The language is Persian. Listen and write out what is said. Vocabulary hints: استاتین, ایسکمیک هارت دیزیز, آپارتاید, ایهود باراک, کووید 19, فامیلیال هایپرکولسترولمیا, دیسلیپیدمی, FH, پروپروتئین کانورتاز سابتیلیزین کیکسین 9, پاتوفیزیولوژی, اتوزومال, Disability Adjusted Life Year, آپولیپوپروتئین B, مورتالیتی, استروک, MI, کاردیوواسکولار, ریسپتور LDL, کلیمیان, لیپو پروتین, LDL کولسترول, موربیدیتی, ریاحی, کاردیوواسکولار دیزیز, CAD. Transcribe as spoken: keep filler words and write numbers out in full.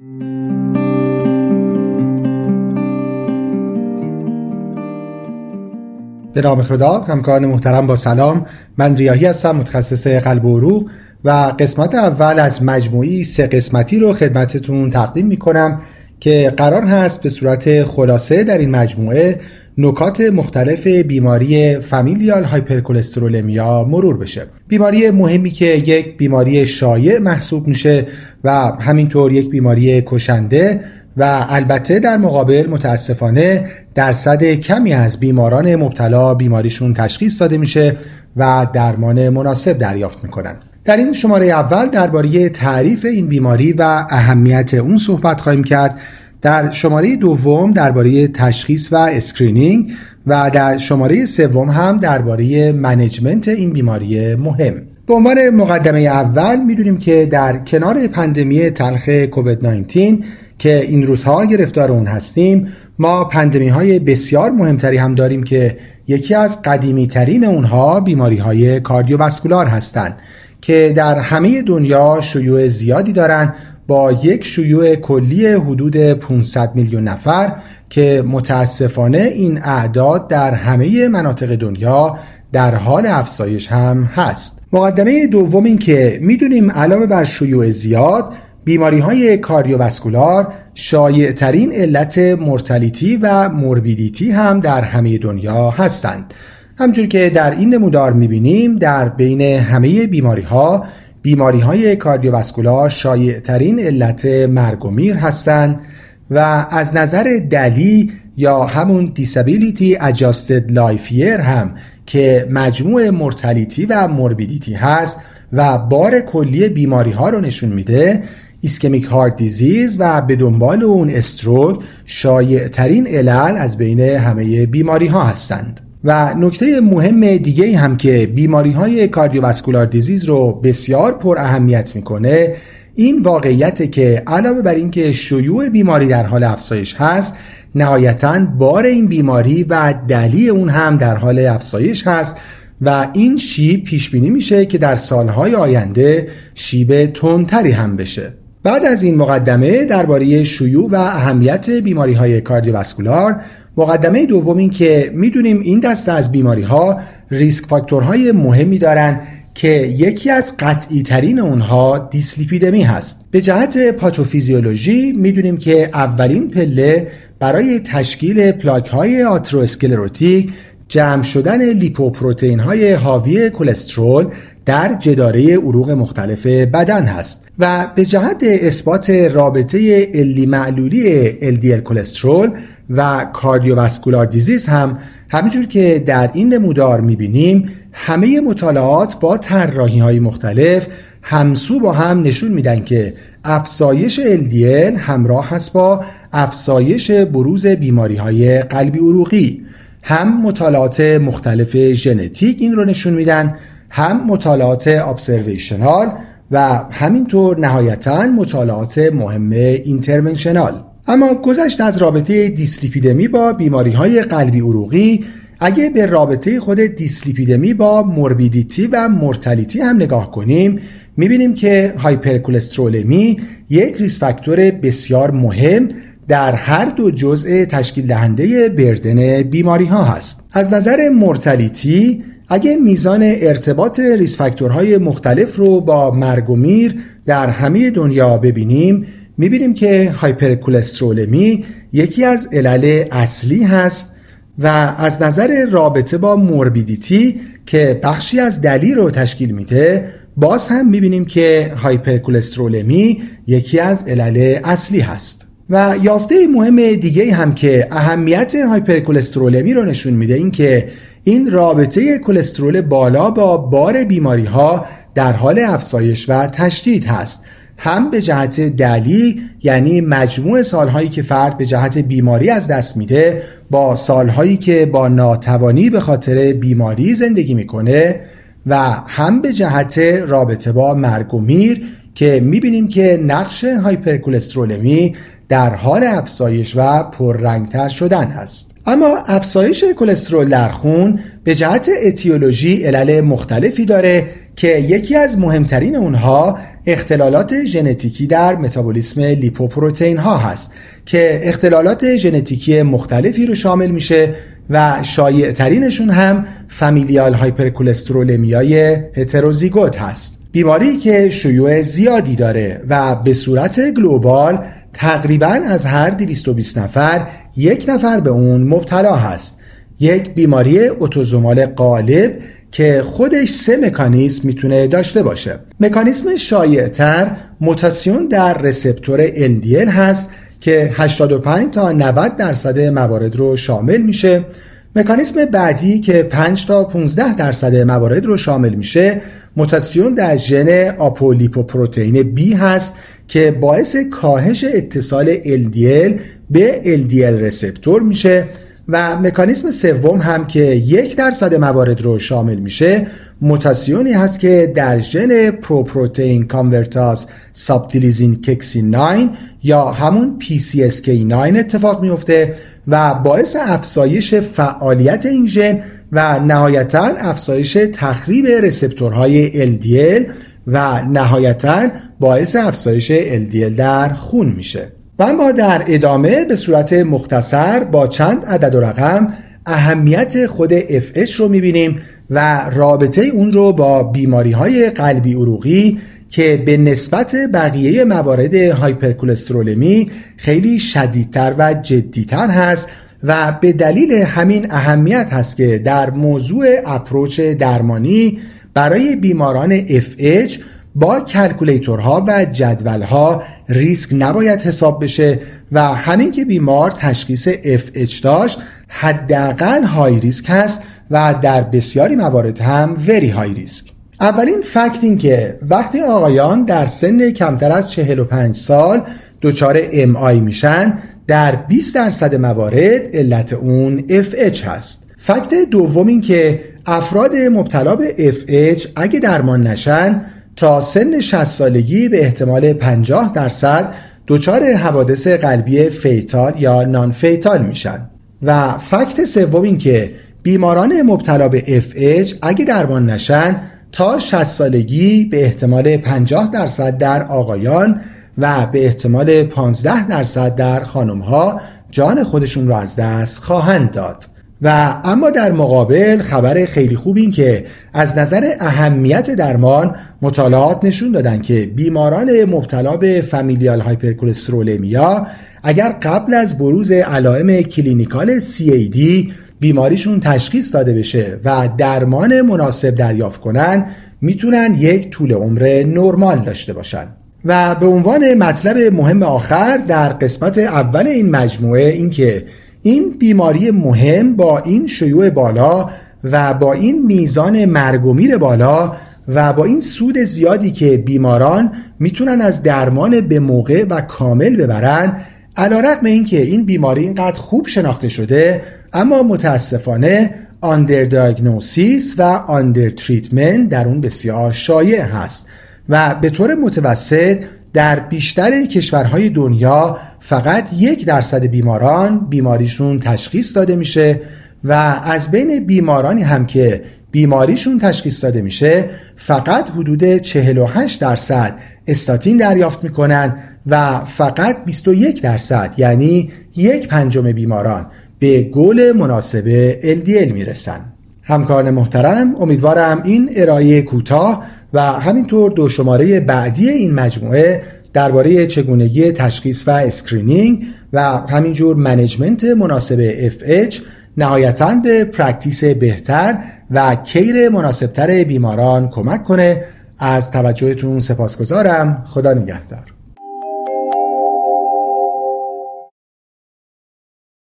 به نام خدا. همکاران محترم با سلام، من ریاحی هستم، متخصص قلب و عروق و قسمت اول از مجموعی سه قسمتی رو خدمتتون تقدیم میکنم که قرار هست به صورت خلاصه در این مجموعه نکات مختلف بیماری فامیلیال هایپرکولسترولمیا مرور بشه. بیماری مهمی که یک بیماری شایع محسوب میشه و همینطور یک بیماری کشنده و البته در مقابل متاسفانه درصد کمی از بیماران مبتلا بیماریشون تشخیص داده میشه و درمان مناسب دریافت میکنن. در این شماره اول درباره تعریف این بیماری و اهمیت اون صحبت خواهیم کرد. در شماره دوم درباره تشخیص و اسکرینینگ و در شماره سوم هم درباره منیجمنت این بیماری مهم. به عنوان مقدمه اول میدونیم که در کنار پندمی تلخ کووید نوزده که این روزها گرفتار اون هستیم، ما پندمی های بسیار مهمتری هم داریم که یکی از قدیمی ترین اونها بیماری های کاردیوواسکولار هستند که در همه دنیا شیوع زیادی دارن با یک شیوع کلی حدود پانصد میلیون نفر که متاسفانه این اعداد در همه مناطق دنیا در حال افزایش هم هست. مقدمه دوم این که میدونیم علاوه بر شیوع زیاد، بیماری های کاردیوواسکولار شایع ترین علت مورتالیتی و موربیدیتی هم در همه دنیا هستند. همچون که در این نمودار میبینیم در بین همه بیماری ها بیماری های کاردیوواسکولار شایع ترین علت مرگ و میر هستند و از نظر دلیل یا همون Disability Adjusted Life Year هم که مجموع مورتالیتی و موربیدیتی هست و بار کلی بیماری ها رو نشون میده، ایسکمیک هارت دیزیز و به دنبال اون استروک شایع ترین علل از بین همه بیماری ها هستند. و نکته مهم دیگه هم که بیماری های کاردیوواسکولار دیزیز رو بسیار پر اهمیت میکنه این واقعیت که علاوه بر اینکه شیوع بیماری در حال افزایش هست، نهایتاً بار این بیماری و دلیل اون هم در حال افزایش هست و این شیب پیش بینی میشه که در سالهای آینده شیب تندتری هم بشه. بعد از این مقدمه درباره شیوع و اهمیت بیماری های کاردیوواسکولار، مقدمه دوم این که میدونیم این دسته از بیماری ها ریسک فاکتورهای مهمی دارن که یکی از قطعی ترین اونها دیسلیپیدمی هست. به جهت پاتوفیزیولوژی میدونیم که اولین پله برای تشکیل پلاک های آتروسکلروتی جمع شدن لیپو پروتین های حاوی کلسترول در جداره عروق مختلف بدن هست و به جهت اثبات رابطه علی معلولی ال دی ال کولسترول و کاردیوواسکولار دیزیز هم همینجور که در این نمودار میبینیم همه مطالعات با طراحی های مختلف همسو با هم نشون میدن که افزایش ال دی ال همراه هست با افزایش بروز بیماری های قلبی عروقی. هم مطالعات مختلف ژنتیک این رو نشون میدن، هم مطالعات ابزرویشنال و همینطور نهایتاً مطالعات مهم اینترونشنال. اما گذشت از رابطه دیسلیپیدمی با بیماری‌های قلبی عروقی، اگه به رابطه خود دیسلیپیدمی با موربیدیتی و مورتالیتی هم نگاه کنیم، می‌بینیم که هایپرکولسترولمی یک ریسک فاکتور بسیار مهم در هر دو جزء تشکیل دهنده بردن بیماری‌ها هست. از نظر مورتالیتی، اگه میزان ارتباط ریسک فاکتورهای مختلف رو با مرگ و میر در همه دنیا ببینیم، میبینیم که هایپرکولسترولمی یکی از علل اصلی هست و از نظر رابطه با موربیدیتی که بخشی از دلیل رو تشکیل میده، باز هم میبینیم که هایپرکولسترولمی یکی از علل اصلی هست. و یافته مهم دیگه هم که اهمیت هایپرکولسترولمی رو نشون میده این که این رابطه کلسترول بالا با بار بیماری ها در حال افزایش و تشدید هست، هم به جهت دلیل یعنی مجموع سالهایی که فرد به جهت بیماری از دست میده با سالهایی که با ناتوانی به خاطر بیماری زندگی میکنه و هم به جهت رابطه با مرگ و میر که میبینیم که نقش هایپرکولسترولمی در حال افزایش و پررنگتر شدن هست. اما افزایش کلسترول در خون به جهت اتیولوژی علل مختلفی داره که یکی از مهمترین اونها اختلالات ژنتیکی در متابولیسم لیپوپروتئین ها هست که اختلالات ژنتیکی مختلفی رو شامل میشه و شایع ترینشون هم فامیلیال هایپرکولسترولمیای هتروزیگوت هست. بیماری که شیوع زیادی داره و به صورت گلوبال تقریباً از هر دویست و بیست نفر یک نفر به اون مبتلا هست. یک بیماری اتوزومال غالب که خودش سه مکانیزم میتونه داشته باشه. مکانیزم شایع‌تر موتاسیون در ریسپتور ال دی ال هست که هشتاد و پنج تا نود درصد موارد رو شامل میشه. مکانیزم بعدی که پنج تا پانزده درصد موارد رو شامل میشه موتاسیون در ژن آپولیپوپروتئین B هست که باعث کاهش اتصال ال دی ال به ال دی ال ریسپتور میشه و مکانیزم سوم هم که یک درصد موارد رو شامل میشه موتاسیونی هست که در ژن پروپروتئین کانورتاز سابتیلیزین کیکسین نه یا همون پی سی اس کی نه اتفاق میفته و باعث افزایش فعالیت این ژن و نهایتاً افزایش تخریب رسپتورهای ال دی ال و نهایتاً باعث افزایش ال دی ال در خون میشه. و ما در ادامه به صورت مختصر با چند عدد و رقم اهمیت خود اف اچ رو میبینیم و رابطه اون رو با بیماری های قلبی عروقی که به نسبت بقیه موارد هایپرکولسترولمی خیلی شدیدتر و جدیتر هست و به دلیل همین اهمیت هست که در موضوع اپروچ درمانی برای بیماران اف اچ با کلکولیتورها و جدولها ریسک نباید حساب بشه و همین که بیمار تشخیص اف اچ داشت حداقل های ریسک هست و در بسیاری موارد هم وری های ریسک. اولین فکت این که وقتی آقایان در سن کمتر از چهل و پنج سال دچار ام آی میشن در بیست درصد موارد علت اون اف اچ هست. فکت دوم این که افراد مبتلا به اف اچ اگه درمان نشن تا سن شصت سالگی به احتمال پنجاه درصد دچار حوادث قلبی فیتال یا نان فیتال میشن. و فکت سوم این که بیماران مبتلا به اف اچ اگه درمان نشن تا شصت سالگی به احتمال پنجاه درصد در آقایان و به احتمال پانزده درصد در خانمها جان خودشون را از دست خواهند داد. و اما در مقابل خبر خیلی خوب این که از نظر اهمیت درمان مطالعات نشون دادن که بیماران مبتلا به فامیلیال هایپرکولسترولمیا اگر قبل از بروز علائم کلینیکال سی ای دی بیماریشون تشخیص داده بشه و درمان مناسب دریافت کنن میتونن یک طول عمر نرمال داشته باشن. و به عنوان مطلب مهم آخر در قسمت اول این مجموعه این که این بیماری مهم با این شیوع بالا و با این میزان مرگ و میر بالا و با این سود زیادی که بیماران میتونن از درمان به موقع و کامل ببرن علیرغم اینکه این بیماری اینقدر خوب شناخته شده اما متاسفانه آندر دیاگنوستیس و آندر تریتمنت در اون بسیار شایع هست و به طور متوسط در بیشتر کشورهای دنیا فقط یک درصد بیماران بیماریشون تشخیص داده میشه و از بین بیمارانی هم که بیماریشون تشخیص داده میشه فقط حدود چهل و هشت درصد استاتین دریافت میکنن و فقط بیست و یک درصد یعنی یک پنجم بیماران به گل مناسب ال دی ال میرسن. همکاران محترم، امیدوارم این ارائه کوتاه و همینطور دو شماره بعدی این مجموعه درباره چگونگی تشخیص و اسکرینینگ و همینجور منیجمنت مناسب اف اچ نهایتاً به پرکتیس بهتر و کیر مناسبتر بیماران کمک کنه. از توجهتون سپاسگزارم. خدا نگهدار.